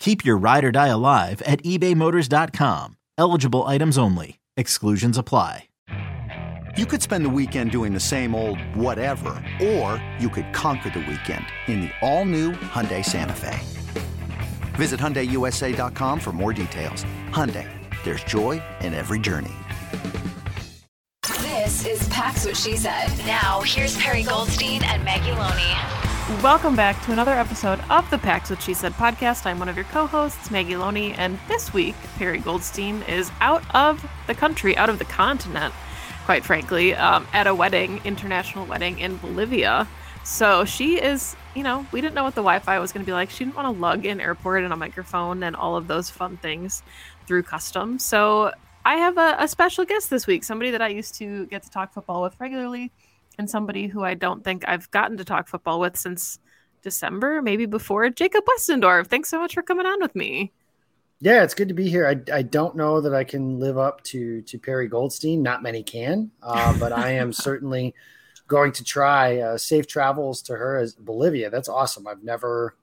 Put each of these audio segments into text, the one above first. Keep your ride or die alive at ebaymotors.com. Eligible items only. Exclusions apply. You could spend the weekend doing the same old whatever, or you could conquer the weekend in the all-new Hyundai Santa Fe. Visit HyundaiUSA.com for more details. Hyundai, there's joy in every journey. This is Pax What She Said. Now, here's Perry Goldstein and Maggie Loney. Welcome back to another episode of the Pax What She Said podcast. I'm one of your co-hosts, Maggie Loney, and this week, Perry Goldstein is out of the country, out of the continent, quite frankly, at a wedding, international wedding in Bolivia. So she is, you know, we didn't know what the Wi-Fi was going to be like. She didn't want to lug an airport and a microphone and all of those fun things through customs. So I have a special guest this week, somebody that I used to get to talk football with regularly, and somebody who I don't think I've gotten to talk football with since December, maybe before, Jacob Westendorf. Thanks so much for coming on with me. Yeah, it's good to be here. I don't know that I can live up to Perry Goldstein. Not many can, but I am certainly going to try. Safe travels to her as Bolivia. That's awesome. I've never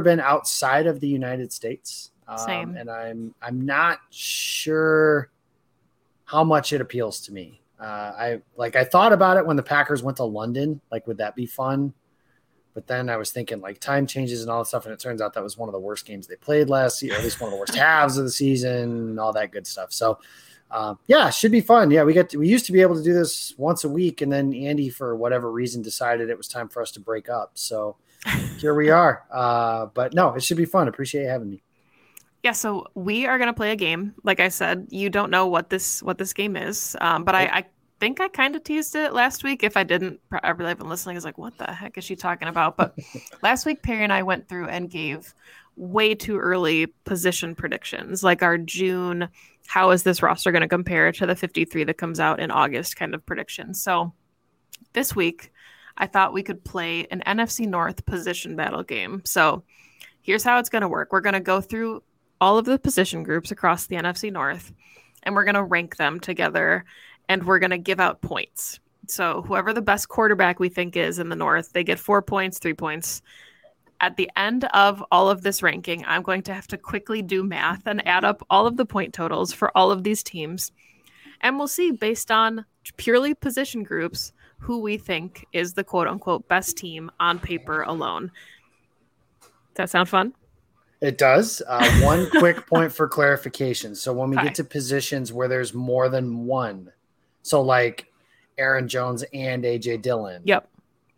been outside of the United States. Same. And I'm not sure how much it appeals to me. I thought about it when the Packers went to London, like, would that be fun? But then I was thinking like time changes and all that stuff. And it turns out that was one of the worst games they played last year, or at least one of the worst halves of the season and all that good stuff. So yeah, should be fun. Yeah. We used to be able to do this once a week, and then Andy, for whatever reason, decided it was time for us to break up. So here we are. But no, it should be fun. Appreciate you having me. Yeah, so we are going to play a game. Like I said, you don't know what this game is, but I think I kind of teased it last week. If I didn't, probably I've been listening. I was like, what the heck is she talking about? But last week, Perry and I went through and gave way too early position predictions, like our June, how is this roster going to compare to the 53 that comes out in August kind of prediction. So this week, I thought we could play an NFC North position battle game. So here's how it's going to work. We're going to go through all of the position groups across the NFC North, and we're going to rank them together, and we're going to give out points. So whoever the best quarterback we think is in the North, they get 4 points, 3 points. At the end of all of this ranking, I'm going to have to quickly do math and add up all of the point totals for all of these teams. And we'll see, based on purely position groups, who we think is the quote-unquote best team on paper alone. Does that sound fun? It does. One quick point for clarification. So when we get to positions where there's more than one, so like Aaron Jones and A.J. Dillon, yep,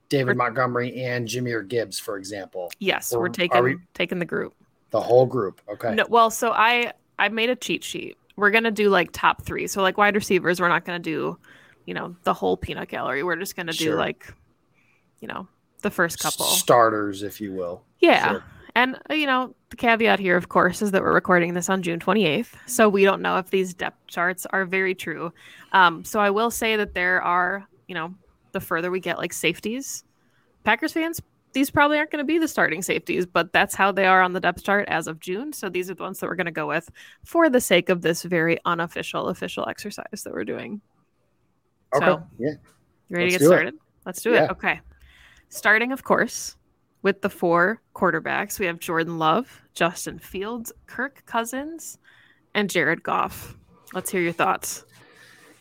David Montgomery and Jahmyr Gibbs, for example. Yes, we're taking the group. The whole group. Okay. No, well, so I made a cheat sheet. We're going to do like top three. So like wide receivers, we're not going to do, you know, the whole peanut gallery. We're just going to do like, you know, the first couple. Starters, if you will. Yeah. Sure. And, you know, the caveat here, of course, is that we're recording this on June 28th, so we don't know if these depth charts are very true. So I will say that there are, you know, the further we get, like safeties, Packers fans, these probably aren't going to be the starting safeties, but that's how they are on the depth chart as of June. So these are the ones that we're going to go with for the sake of this very unofficial, official exercise that we're doing. Okay. So, yeah. You ready to get started? Let's do it. Okay. Starting, of course, with the four quarterbacks, we have Jordan Love, Justin Fields, Kirk Cousins, and Jared Goff. Let's hear your thoughts.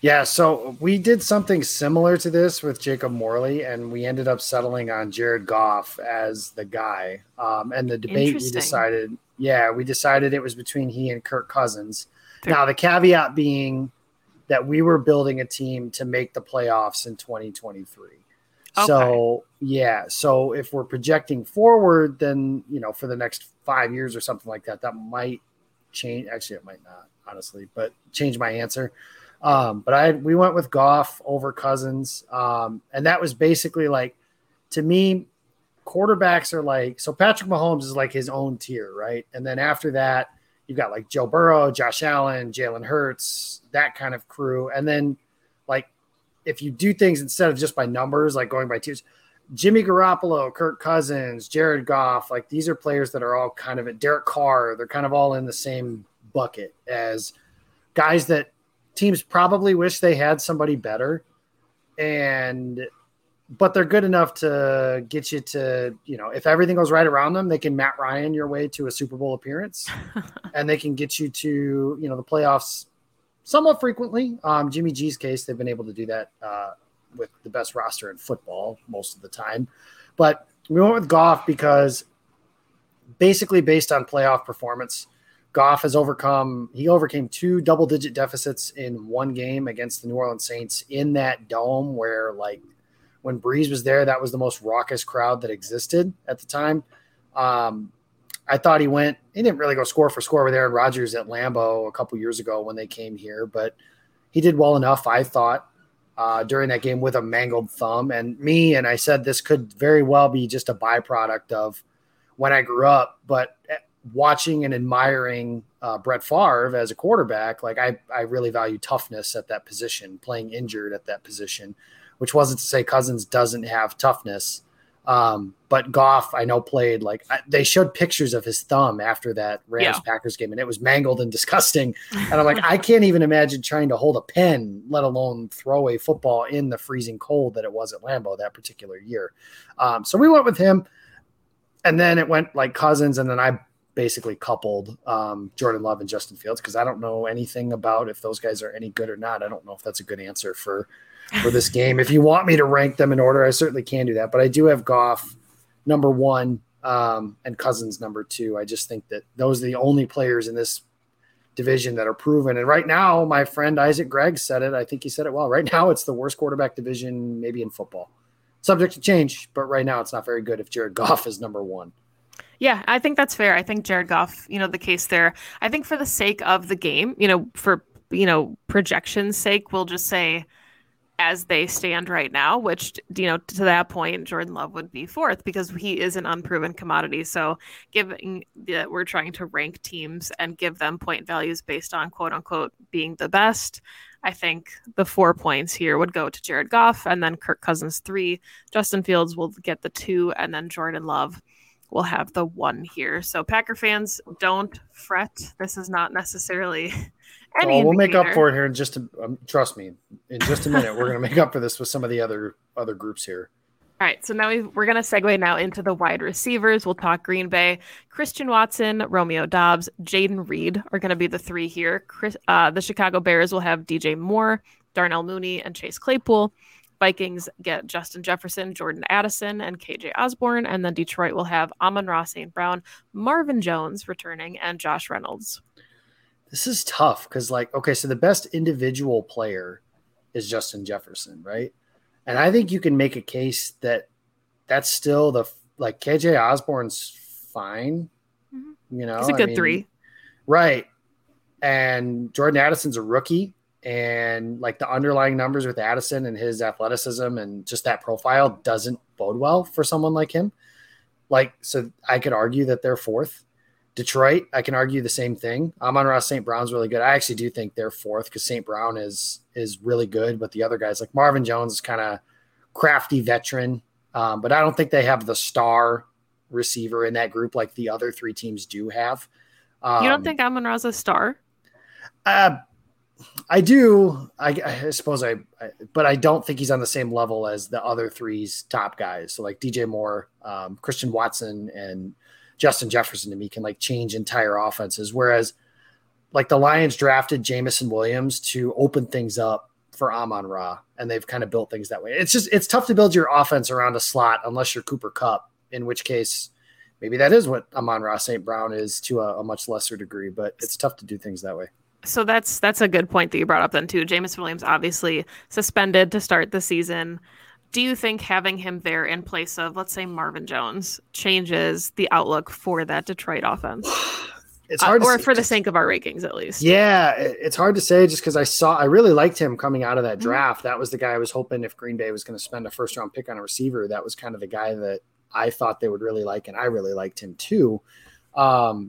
Yeah, so we did something similar to this with Jacob Morley, and we ended up settling on Jared Goff as the guy. And the debate, we decided it was between he and Kirk Cousins. Fair. Now, the caveat being that we were building a team to make the playoffs in 2023. Okay. So, yeah. So if we're projecting forward, then, you know, for the next 5 years or something like that, that might change. Actually, it might not, honestly, but change my answer. But we went with Goff over Cousins. And that was basically like, to me, quarterbacks are like, so Patrick Mahomes is like his own tier, right? And then after that, you've got like Joe Burrow, Josh Allen, Jalen Hurts, that kind of crew. And then like, if you do things instead of just by numbers, like going by tiers, Jimmy Garoppolo, Kirk Cousins, Jared Goff, like these are players that are all kind of at Derek Carr. They're kind of all in the same bucket as guys that teams probably wish they had somebody better, but they're good enough to get you to, you know, if everything goes right around them, they can Matt Ryan your way to a Super Bowl appearance and they can get you to, you know, the playoffs somewhat frequently. Jimmy G's case, they've been able to do that with the best roster in football most of the time. But we went with Goff because basically based on playoff performance, Goff has overcame two double-digit deficits in one game against the New Orleans Saints in that dome where, like, when Breeze was there, that was the most raucous crowd that existed at the time. I thought he didn't really go score for score with Aaron Rodgers at Lambeau a couple years ago when they came here, but he did well enough, I thought, during that game with a mangled thumb. And I said this could very well be just a byproduct of when I grew up, but watching and admiring Brett Favre as a quarterback, like I really value toughness at that position, playing injured at that position, which wasn't to say Cousins doesn't have toughness. But Goff, I know, played like they showed pictures of his thumb after that Rams-Packers game, and it was mangled and disgusting. And I'm like, I can't even imagine trying to hold a pen, let alone throw a football in the freezing cold that it was at Lambeau that particular year. So we went with him, and then it went like Cousins, and then I basically coupled Jordan Love and Justin Fields because I don't know anything about if those guys are any good or not. I don't know if that's a good answer for this game. If you want me to rank them in order, I certainly can do that. But I do have Goff number one and Cousins number two. I just think that those are the only players in this division that are proven. And right now, my friend Isaac Gregg said it. I think he said it well. Right now, it's the worst quarterback division maybe in football. Subject to change, but right now it's not very good if Jared Goff is number one. Yeah, I think that's fair. I think Jared Goff, you know, the case there. I think for the sake of the game, you know, for, you know, projection's sake, we'll just say – as they stand right now, which, you know, to that point, Jordan Love would be fourth because he is an unproven commodity. So given that we're trying to rank teams and give them point values based on quote unquote being the best, I think the 4 points here would go to Jared Goff and then Kirk Cousins 3. Justin Fields will get the 2 and then Jordan Love will have the 1 here. So Packer fans, don't fret. This is not necessarily... we'll make up for it here in just trust me. In just a minute, we're going to make up for this with some of the other groups here. All right, so now we're going to segue now into the wide receivers. We'll talk Green Bay. Christian Watson, Romeo Doubs, Jaden Reed are going to be the 3 here. The Chicago Bears will have D.J. Moore, Darnell Mooney, and Chase Claypool. Vikings get Justin Jefferson, Jordan Addison, and KJ Osborne, and then Detroit will have Amon-Ra St. Brown, Marvin Jones returning, and Josh Reynolds. This is tough because, like, okay, so the best individual player is Justin Jefferson, right? And I think you can make a case that that's still like KJ Osborne's fine, you know? He's a good 3. Right. And Jordan Addison's a rookie. And like the underlying numbers with Addison and his athleticism and just that profile doesn't bode well for someone like him. Like, so I could argue that they're 4th. Detroit, I can argue the same thing. Amon-Ra St. Brown's really good. I actually do think they're 4th because St. Brown is really good, but the other guys like Marvin Jones is kind of crafty veteran, but I don't think they have the star receiver in that group like the other 3 teams do have. You don't think Amon-Ra's a star? I do. I suppose but I don't think he's on the same level as the other 3's top guys. So like DJ Moore, Christian Watson, and Justin Jefferson to me can like change entire offenses. Whereas like the Lions drafted Jamison Williams to open things up for Amon-Ra and they've kind of built things that way. It's tough to build your offense around a slot unless you're Cooper Kupp, in which case maybe that is what Amon-Ra St. Brown is to a much lesser degree, but it's tough to do things that way. So that's a good point that you brought up then too. Jamison Williams obviously suspended to start the season. Do you think having him there in place of, let's say, Marvin Jones changes the outlook for that Detroit offense? It's hard to say. For the sake of our rankings, at least. Yeah, it's hard to say just because I really liked him coming out of that draft. Mm-hmm. That was the guy I was hoping if Green Bay was going to spend a first round pick on a receiver, that was kind of the guy that I thought they would really like. And I really liked him too. But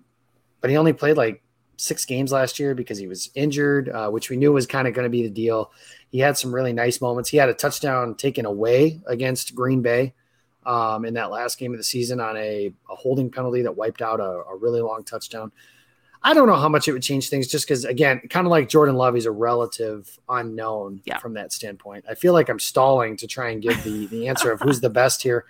he only played like 6 games last year because he was injured, which we knew was kind of going to be the deal. He had some really nice moments. He had a touchdown taken away against Green Bay in that last game of the season on a holding penalty that wiped out a really long touchdown. I don't know how much it would change things just because, again, kind of like Jordan Love, he's a relative unknown from that standpoint. I feel like I'm stalling to try and give the answer of who's the best here.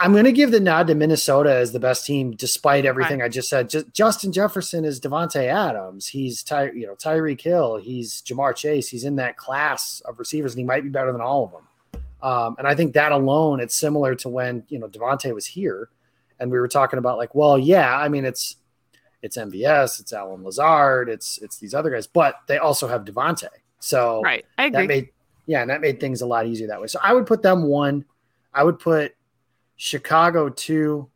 I'm going to give the nod to Minnesota as the best team, despite everything I just said. Justin Jefferson is Devontae Adams. He's Tyreek Hill. He's Ja'Marr Chase. He's in that class of receivers, and he might be better than all of them. And I think that alone, it's similar to when Devontae was here, and we were talking about like, well, yeah, I mean, it's MVS, it's Allen Lazard, it's these other guys, but they also have Devontae. So I agree. That made things a lot easier that way. So I would put them 1. I would put Chicago 2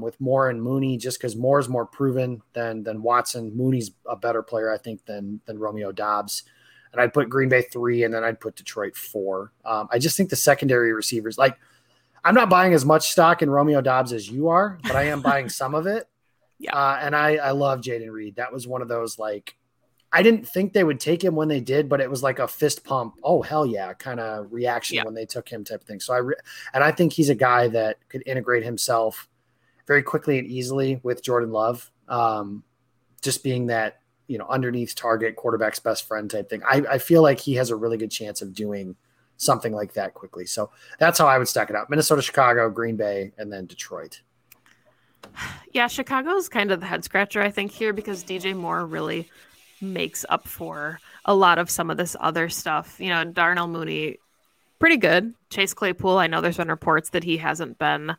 with Moore and Mooney, just because Moore is more proven than Watson. Mooney's a better player, I think, than Romeo Doubs. And I'd put Green Bay 3, and then I'd put Detroit 4. I just think the secondary receivers, like, I'm not buying as much stock in Romeo Doubs as you are, but I am buying some of it. And I love Jaden Reed. That was one of those, like, I didn't think they would take him when they did, but it was like a fist pump, oh, hell yeah, kind of reaction when they took him type of thing. So I think he's a guy that could integrate himself very quickly and easily with Jordan Love, just being that, underneath target, quarterback's best friend type thing. I feel like he has a really good chance of doing something like that quickly. So that's how I would stack it up. Minnesota, Chicago, Green Bay, and then Detroit. Yeah, Chicago's kind of the head scratcher, I think, here because D.J. Moore really – makes up for a lot of some of this other stuff. Darnell Mooney, pretty good. Chase Claypool, I know there's been reports that he hasn't been,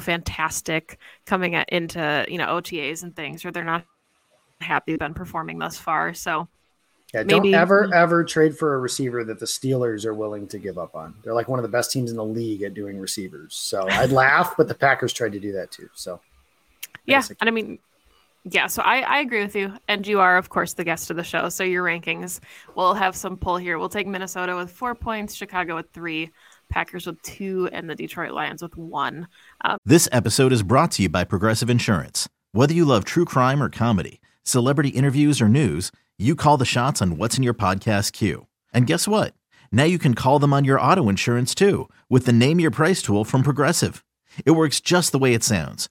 fantastic coming into, OTAs and things, or they're not happy been performing thus far. So maybe, don't ever trade for a receiver that the Steelers are willing to give up on. They're like one of the best teams in the league at doing receivers. So I'd laugh, but the Packers tried to do that too. So and I mean, so I agree with you. And you are, of course, the guest of the show. So your rankings will have some pull here. We'll take Minnesota with 4 points, Chicago with 3, Packers with 2, and the Detroit Lions with 1. This episode is brought to you by Progressive Insurance. Whether you love true crime or comedy, celebrity interviews or news, you call the shots on what's in your podcast queue. And guess what? Now you can call them on your auto insurance, too, with the Name Your Price tool from Progressive. It works just the way it sounds.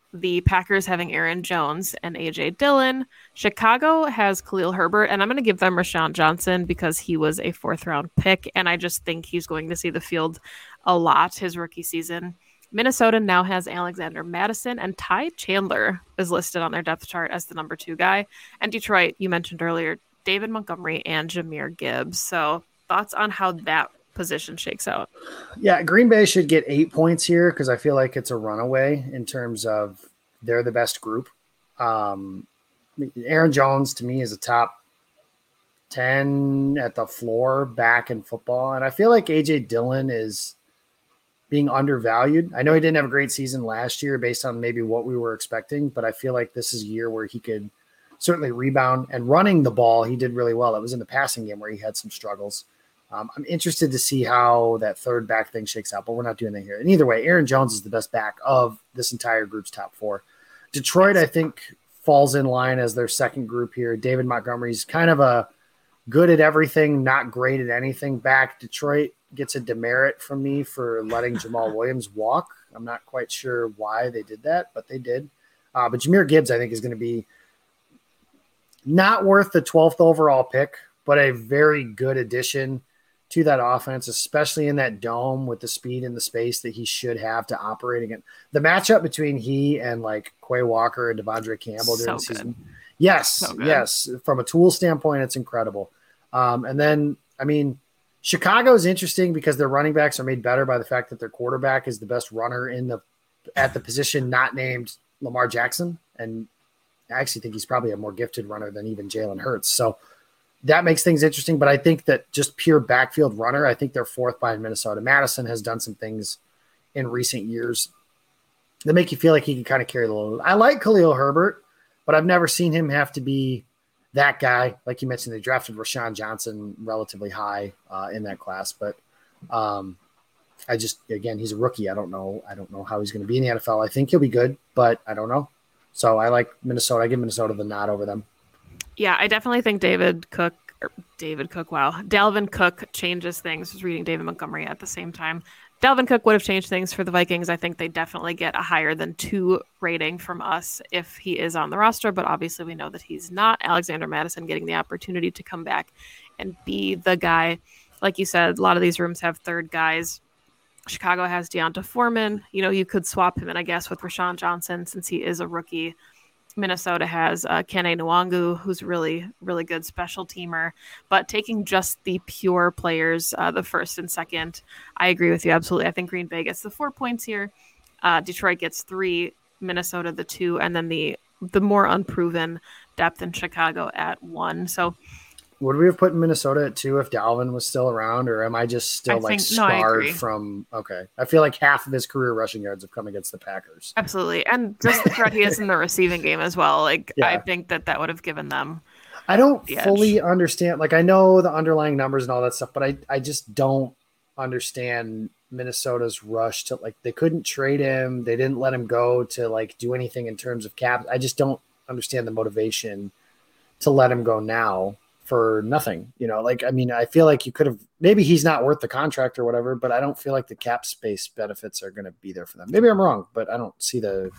the Packers having Aaron Jones and A.J. Dillon. Chicago has Khalil Herbert, and I'm going to give them Roschon Johnson because he was a 4th-round pick, and I just think he's going to see the field a lot his rookie season. Minnesota now has Alexander Mattison, and Ty Chandler is listed on their depth chart as the number 2 guy. And Detroit, you mentioned earlier, David Montgomery and Jahmyr Gibbs. So thoughts on how that position shakes out? Yeah, Green Bay should get 8 points here because I feel like it's a runaway in terms of they're the best group. Aaron Jones to me is a top 10 at the floor back in football, and I feel like A.J. Dillon is being undervalued. I know he didn't have a great season last year based on maybe what we were expecting, but I feel like this is a year where he could certainly rebound, and running the ball he did really well. It was in the passing game where he had some struggles. I'm interested to see how that third back thing shakes out, but we're not doing that here. And either way, Aaron Jones is the best back of this entire group's top 4. Detroit, I think, falls in line as their second group here. David Montgomery's kind of a good at everything, not great at anything back. Detroit gets a demerit from me for letting Jamal Williams walk. I'm not quite sure why they did that, but they did. But Jahmyr Gibbs, I think, is going to be not worth the 12th overall pick, but a very good addition to that offense, especially in that dome with the speed and the space that he should have to operate again. The matchup between he and like Quay Walker and Devondre Campbell during the season. Yes. So yes. From a tool standpoint, it's incredible. And then, I mean, Chicago is interesting because their running backs are made better by the fact that their quarterback is the best runner in the, at the position, not named Lamar Jackson. And I actually think he's probably a more gifted runner than even Jalen Hurts. So that makes things interesting, but I think that just pure backfield runner, I think they're fourth behind Minnesota. Madison has done some things in recent years that make you feel like he can kind of carry the load. I like Khalil Herbert, but I've never seen him have to be that guy. Like you mentioned, they drafted Roschon Johnson relatively high in that class, but I just, again, he's a rookie. I don't know how he's going to be in the NFL. I think he'll be good, but I don't know. So I like Minnesota. I give Minnesota the nod over them. Yeah, I definitely think Dalvin Cook changes things. I was reading David Montgomery at the same time. Dalvin Cook would have changed things for the Vikings. I think they definitely get a higher than 2 rating from us if he is on the roster, but obviously we know that he's not. Alexander Mattison getting the opportunity to come back and be the guy. Like you said, a lot of these rooms have third guys. Chicago has Deonta Foreman. You know, you could swap him in, I guess, with Roschon Johnson since he is a rookie. Minnesota has Kene Nwangu, who's really, really good special teamer. But taking just the pure players, the first and second, I agree with you absolutely. I think Green Bay gets the 4 points here. Detroit gets 3, Minnesota the 2, and then the more unproven depth in Chicago at 1. So, would we have put Minnesota at 2 if Dalvin was still around, or am I just still scarred from? Okay, I feel like half of his career rushing yards have come against the Packers. Absolutely, and just the threat he is in the receiving game as well. Like yeah. I think that would have given them. I don't fully understand. Like I know the underlying numbers and all that stuff, but I just don't understand Minnesota's rush to like they couldn't trade him, they didn't let him go to like do anything in terms of cap. I just don't understand the motivation to let him go now. For nothing, you know, like, I mean, I feel like you could have, maybe he's not worth the contract or whatever, but I don't feel like the cap space benefits are going to be there for them. Maybe I'm wrong, but I don't see the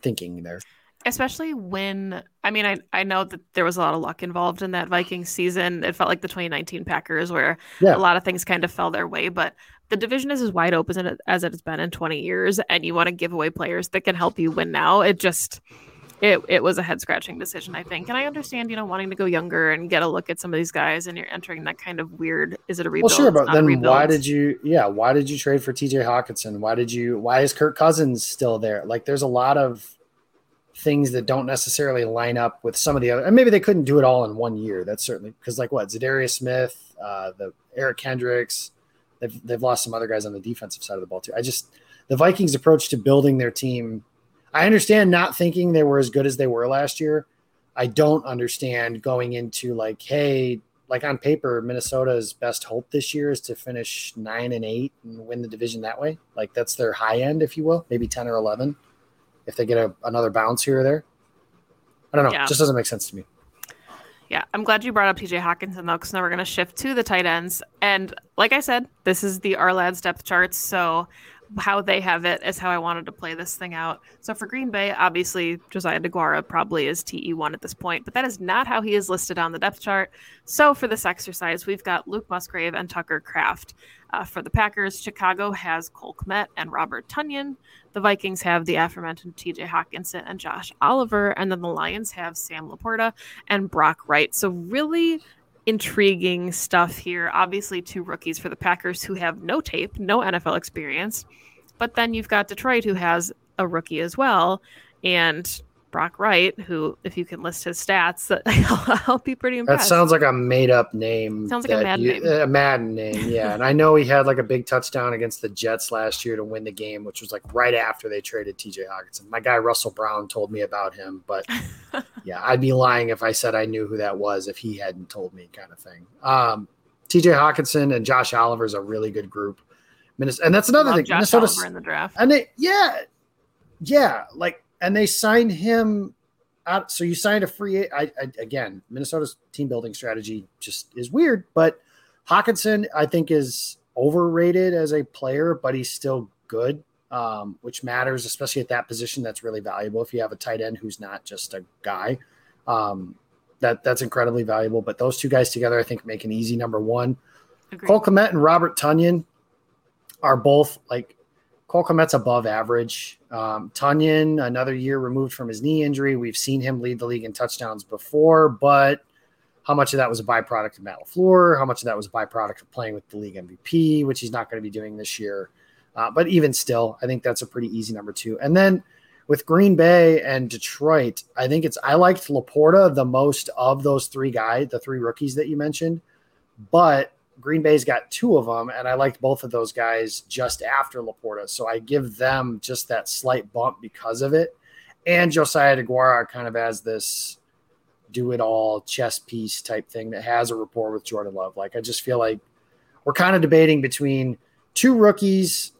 thinking there. Especially when, I mean, I know that there was a lot of luck involved in that Vikings season. It felt like the 2019 Packers where a lot of things kind of fell their way, but the division is as wide open as it has been in 20 years. And you want to give away players that can help you win now. It was a head-scratching decision, I think. And I understand, you know, wanting to go younger and get a look at some of these guys and you're entering that kind of weird, is it a rebuild? Well, sure, but then why did you trade for T.J. Hockenson? Why is Kirk Cousins still there? Like, there's a lot of things that don't necessarily line up with some of the other, and maybe they couldn't do it all in 1 year. That's certainly, because like what, Za'Darius Smith, the Eric Kendricks, they've lost some other guys on the defensive side of the ball too. The Vikings approach to building their team, I understand not thinking they were as good as they were last year. I don't understand going into like, hey, like on paper, Minnesota's best hope this year is to finish 9-8 and win the division that way. Like that's their high end, if you will, maybe 10 or 11 if they get another bounce here or there. I don't know. Yeah. It just doesn't make sense to me. Yeah, I'm glad you brought up T.J. Hockenson, though, because now we're going to shift to the tight ends. And like I said, this is the Our Lads depth charts, so how they have it is how I wanted to play this thing out. So for Green Bay, obviously, Josiah DeGuara probably is TE1 at this point, but that is not how he is listed on the depth chart. So for this exercise, we've got Luke Musgrave and Tucker Kraft. For the Packers, Chicago has Cole Kmet and Robert Tonyan. The Vikings have the aforementioned T.J. Hockenson and Josh Oliver. And then the Lions have Sam Laporta and Brock Wright. So really intriguing stuff here. Obviously, 2 rookies for the Packers who have no tape, no NFL experience. But then you've got Detroit who has a rookie as well. And Brock Wright, who, if you can list his stats, I'll be pretty impressed. That sounds like a made-up name. Sounds like a Madden name, yeah. And I know he had like a big touchdown against the Jets last year to win the game, which was like right after they traded T.J. Hockenson. My guy Russell Brown told me about him, but yeah, I'd be lying if I said I knew who that was if he hadn't told me kind of thing. T.J. Hockenson and Josh Oliver is a really good group. And that's another thing. Josh Oliver in the draft. And and they signed him out. So you signed a free – again, Minnesota's team-building strategy just is weird. But Hockenson, I think, is overrated as a player, but he's still good, which matters, especially at that position. That's really valuable if you have a tight end who's not just a guy. That's incredibly valuable. But those 2 guys together, I think, make an easy number 1. Agreed. Cole Kmet and Robert Tonyan are both like Cole Kmet's above average. Tonyan, another year removed from his knee injury. We've seen him lead the league in touchdowns before, but how much of that was a byproduct of Matt LaFleur? How much of that was a byproduct of playing with the league MVP, which he's not going to be doing this year? But even still, I think that's a pretty easy number two. And then with Green Bay and Detroit, I liked Laporta the most of those three guys, the three rookies that you mentioned, but Green Bay's got two of them, and I liked both of those guys just after Laporta. So I give them just that slight bump because of it. And Josiah DeGuara kind of has this do-it-all chess piece type thing that has a rapport with Jordan Love. Like, I just feel like we're kind of debating between two rookies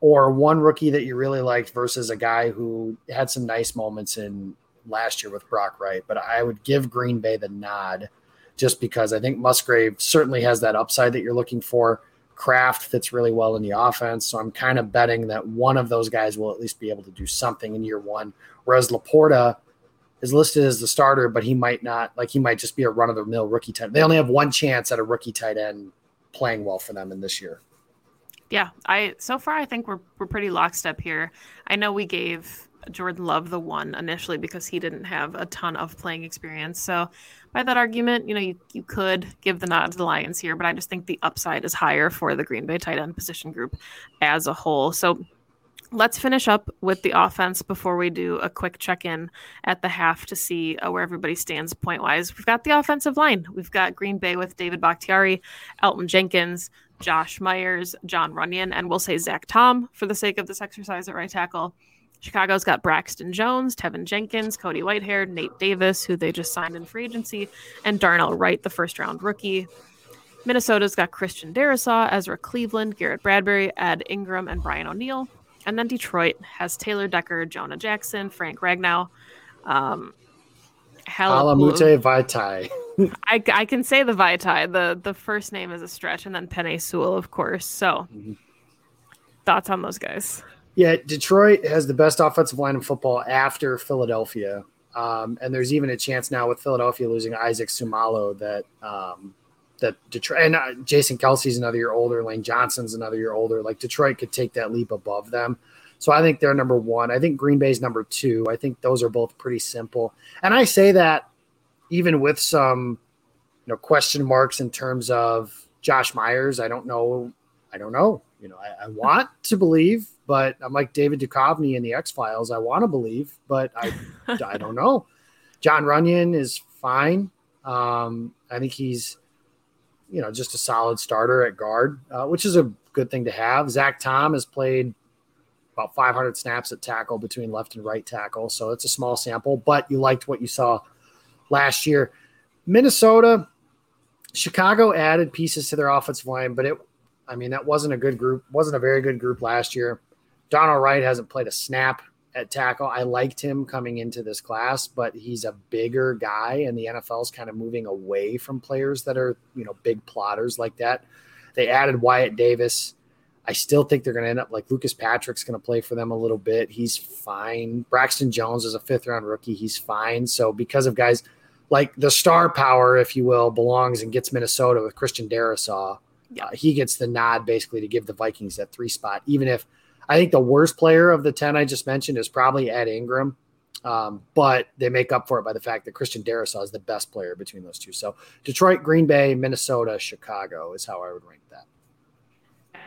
or one rookie that you really liked versus a guy who had some nice moments in last year with Brock Wright. But I would give Green Bay the nod just because I think Musgrave certainly has that upside that you're looking for. Kraft fits really well in the offense. So I'm kind of betting that one of those guys will at least be able to do something in year one. Whereas Laporta is listed as the starter, but he might not, like he might just be a run of the mill rookie tight. They only have one chance at a rookie tight end playing well for them in this year. Yeah, so far I think we're pretty lockstep here. I know we gave Jordan Love the one initially because he didn't have a ton of playing experience. So by that argument, you know, you could give the nod to the Lions here, but I just think the upside is higher for the Green Bay tight end position group as a whole. So let's finish up with the offense before we do a quick check-in at the half to see where everybody stands point-wise. We've got the offensive line. We've got Green Bay with David Bakhtiari, Elton Jenkins, Josh Myers, John Runyon, and we'll say Zach Tom for the sake of this exercise at right tackle. Chicago's got Braxton Jones, Tevin Jenkins, Cody Whitehair, Nate Davis, who they just signed in free agency, and Darnell Wright, the first-round rookie. Minnesota's got Christian Darrisaw, Ezra Cleveland, Garrett Bradbury, Ed Ingram, and Brian O'Neill. And then Detroit has Taylor Decker, Jonah Jackson, Frank Ragnow, Halamute Vaitai. I can say the Vaitai. The first name is a stretch, and then Penei Sewell, of course. So, Thoughts on those guys? Yeah, Detroit has the best offensive line in football after Philadelphia, and there's even a chance now with Philadelphia losing Isaac Sumalo that that Detroit and Jason Kelsey's another year older. Lane Johnson's another year older. Like Detroit could take that leap above them. So I think they're number one. I think Green Bay's number two. I think those are both pretty simple. And I say that even with some, you know, question marks in terms of Josh Myers. I don't know. You know, I want to believe, but I'm like David Duchovny in the X-Files. I want to believe, but I don't know. John Runyon is fine. I think he's, you know, just a solid starter at guard, which is a good thing to have. Zach Tom has played about 500 snaps at tackle between left and right tackle. So it's a small sample, but you liked what you saw last year. Minnesota, Chicago added pieces to their offensive line, but that wasn't a good group, wasn't a very good group last year. Donald Wright hasn't played a snap at tackle. I liked him coming into this class, but he's a bigger guy, and the NFL is kind of moving away from players that are, you know, big plotters like that. They added Wyatt Davis. I still think they're going to end up like Lucas Patrick's going to play for them a little bit. He's fine. Braxton Jones is a fifth-round rookie. He's fine. So because of guys like the star power, if you will, belongs and gets Minnesota with Christian Darrisaw. Yeah. He gets the nod basically to give the Vikings that three spot, even if I think the worst player of the 10 I just mentioned is probably Ed Ingram, but they make up for it by the fact that Christian Darrisaw is the best player between those two. So Detroit, Green Bay, Minnesota, Chicago is how I would rank that.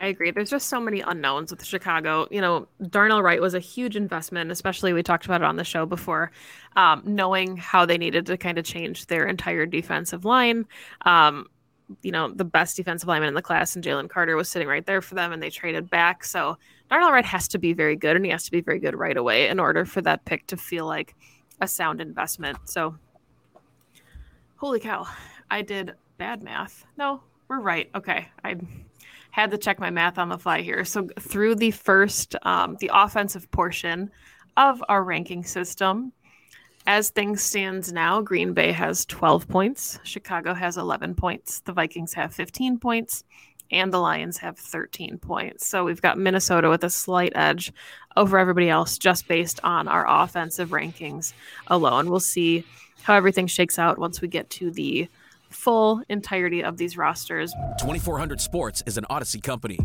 I agree. There's just so many unknowns with Chicago. You know, Darnell Wright was a huge investment, especially we talked about it on the show before, knowing how they needed to kind of change their entire defensive line. You know, the best defensive lineman in the class, and Jalen Carter was sitting right there for them, and they traded back. So Darnell Wright has to be very good, and he has to be very good right away in order for that pick to feel like a sound investment. So, holy cow, I did bad math. No, we're right. Okay, I had to check my math on the fly here. So through the first, the offensive portion of our ranking system, as things stands now, Green Bay has 12 points, Chicago has 11 points, the Vikings have 15 points, and the Lions have 13 points. So we've got Minnesota with a slight edge over everybody else just based on our offensive rankings alone. We'll see how everything shakes out once we get to the full entirety of these rosters. 2400 Sports is an Odyssey company.